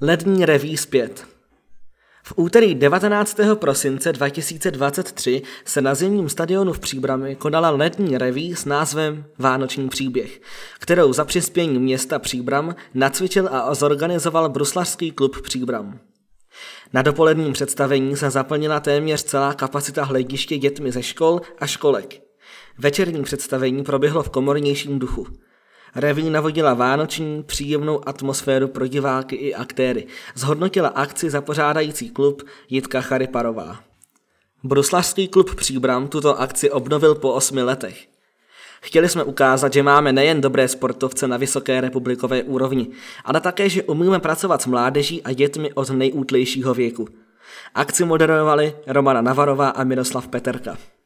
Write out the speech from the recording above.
Lední reví zpět. V úterý 19. prosince 2023 se na zimním stadionu v Příbrami konala lední reví s názvem Vánoční příběh, kterou za přispění města Příbram nacvičil a zorganizoval Bruslařský klub Příbram. Na dopoledním představení se zaplnila téměř celá kapacita hlediště dětmi ze škol a školek. Večerní představení proběhlo v komornějším duchu. Reví navodila vánoční, příjemnou atmosféru pro diváky i aktéry, zhodnotila akci za pořádající klub Jitka Charyparová. Bruslařský klub Příbram tuto akci obnovil po 8 letech. Chtěli jsme ukázat, že máme nejen dobré sportovce na vysoké republikové úrovni, ale také, že umíme pracovat s mládeží a dětmi od nejútlejšího věku. Akci moderovali Romana Navarová a Miroslav Peterka.